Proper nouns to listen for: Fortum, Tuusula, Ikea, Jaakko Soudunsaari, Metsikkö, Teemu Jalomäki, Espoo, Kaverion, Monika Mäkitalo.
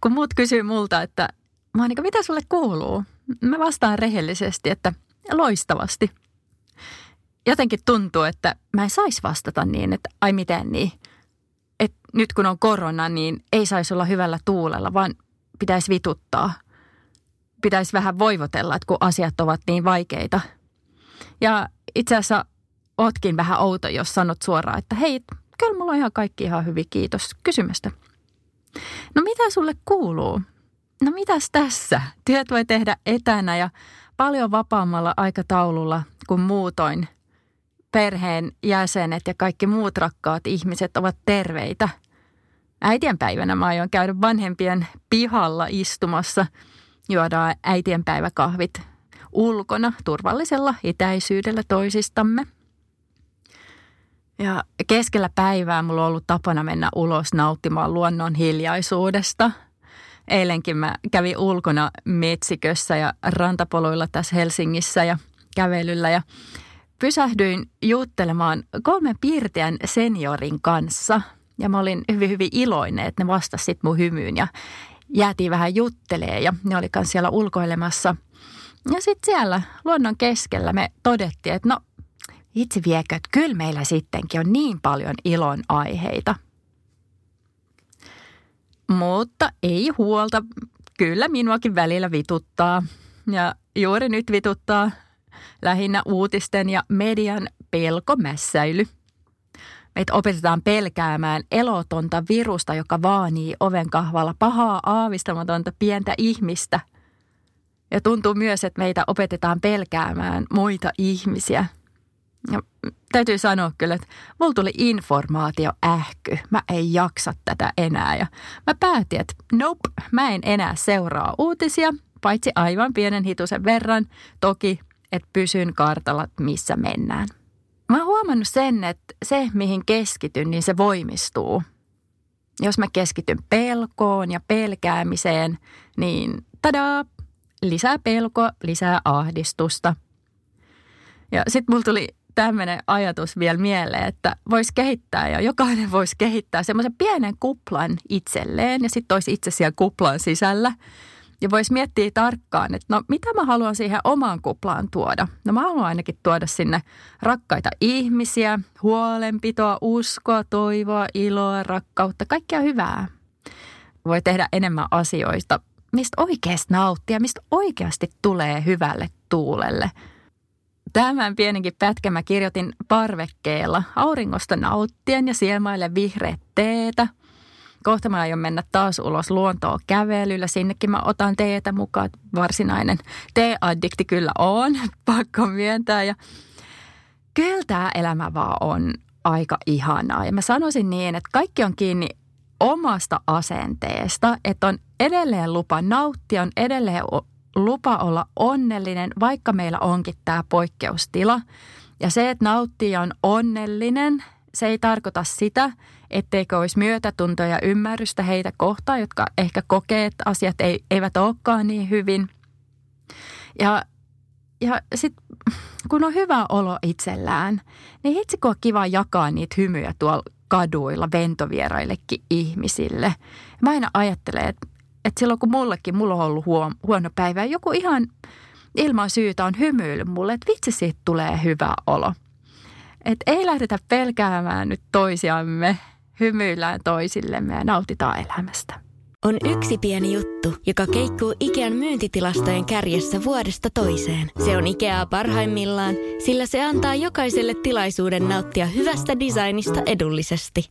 Kun muut kysyy multa, että Monika, mitä sulle kuuluu? Mä vastaan rehellisesti, että loistavasti. Jotenkin tuntuu, että mä en saisi vastata niin, että ai miten niin. Että nyt kun on korona, niin ei saisi olla hyvällä tuulella, vaan pitäisi vituttaa. Pitäisi vähän voivotella, että kun asiat ovat niin vaikeita. Ja itse asiassa ootkin vähän outo, jos sanot suoraan, että hei, kyllä mulla on ihan kaikki ihan hyvin, kiitos kysymästä. No mitä sulle kuuluu? No mitäs tässä? Työt voi tehdä etänä ja paljon vapaammalla aikataululla kuin muutoin. Perheen jäsenet ja kaikki muut rakkaat ihmiset ovat terveitä. Äitienpäivänä mä aion käydä vanhempien pihalla istumassa. Juodaan äitienpäiväkahvit ulkona turvallisella etäisyydellä toisistamme. Ja keskellä päivää mulla on ollut tapana mennä ulos nauttimaan luonnon hiljaisuudesta. Eilenkin mä kävin ulkona Metsikössä ja rantapoluilla tässä Helsingissä ja kävelyllä ja pysähdyin juttelemaan 3 piirteän seniorin kanssa. Ja mä olin hyvin iloinen, että ne vastasivat mun hymyyn ja jäätiin vähän juttelemaan ja ne oli kanssa siellä ulkoilemassa. Ja sitten siellä luonnon keskellä me todettiin, että no itse viekö, että kyllä meillä sittenkin on niin paljon ilon aiheita. Mutta ei huolta, kyllä minuakin välillä vituttaa. Ja juuri nyt vituttaa lähinnä uutisten ja median pelkomässäily. Meitä opetetaan pelkäämään elotonta virusta, joka vaanii oven kahvalla pahaa aavistamatonta pientä ihmistä. Ja tuntuu myös, että meitä opetetaan pelkäämään muita ihmisiä. Ja täytyy sanoa kyllä, että mulla tuli informaatioähky. Mä en jaksa tätä enää ja mä päätin, että nope, mä en enää seuraa uutisia, paitsi aivan pienen hitusen verran. Toki, että pysyn kartalla, missä mennään. Mä oon huomannut sen, että se mihin keskityn, niin se voimistuu. Jos mä keskityn pelkoon ja pelkäämiseen, niin tadaa, lisää pelkoa, lisää ahdistusta. Ja sit mulla tuli tämmöinen ajatus vielä mieleen, että voisi kehittää ja jokainen voisi kehittää semmoisen pienen kuplan itselleen ja sitten olisi itse siellä kuplan sisällä. Ja voisi miettiä tarkkaan, että no mitä mä haluan siihen omaan kuplaan tuoda. No mä haluan ainakin tuoda sinne rakkaita ihmisiä, huolenpitoa, uskoa, toivoa, iloa, rakkautta, kaikkea hyvää. Voi tehdä enemmän asioista, mistä oikeasti nauttia, mistä oikeasti tulee hyvälle tuulelle. Tämän pienenkin pätkän mä kirjoitin parvekkeella auringosta nauttien ja siemaille vihreät teetä. Kohta mä aion mennä taas ulos luontoon kävelyllä. Sinnekin mä otan teetä mukaan. Varsinainen teeaddikti kyllä on, pakko myöntää. Ja kyllä tämä elämä vaan on aika ihanaa. Ja mä sanoisin niin, että kaikki on kiinni omasta asenteesta, että on edelleen lupa nauttia, on edelleen lupa olla onnellinen, vaikka meillä onkin tämä poikkeustila. Ja se, että nauttia on onnellinen, se ei tarkoita sitä, etteikö olisi myötätuntoa ja ymmärrystä heitä kohtaan, jotka ehkä kokee, että asiat eivät olekaan niin hyvin. Ja sitten kun on hyvä olo itsellään, niin itse kun on kiva jakaa niitä hymyjä tuolla kaduilla ventovieraillekin ihmisille. Mä aina ajattelen, että silloin kun mulla on ollut huono päivä, joku ihan ilman syytä on hymyillyt mulle, että vitsi, siitä tulee hyvä olo. Et ei lähdetä pelkäämään nyt toisiamme, hymyillään toisillemme ja nautitaan elämästä. On yksi pieni juttu, joka keikkuu Ikean myyntitilastojen kärjessä vuodesta toiseen. Se on Ikeaa parhaimmillaan, sillä se antaa jokaiselle tilaisuuden nauttia hyvästä designista edullisesti.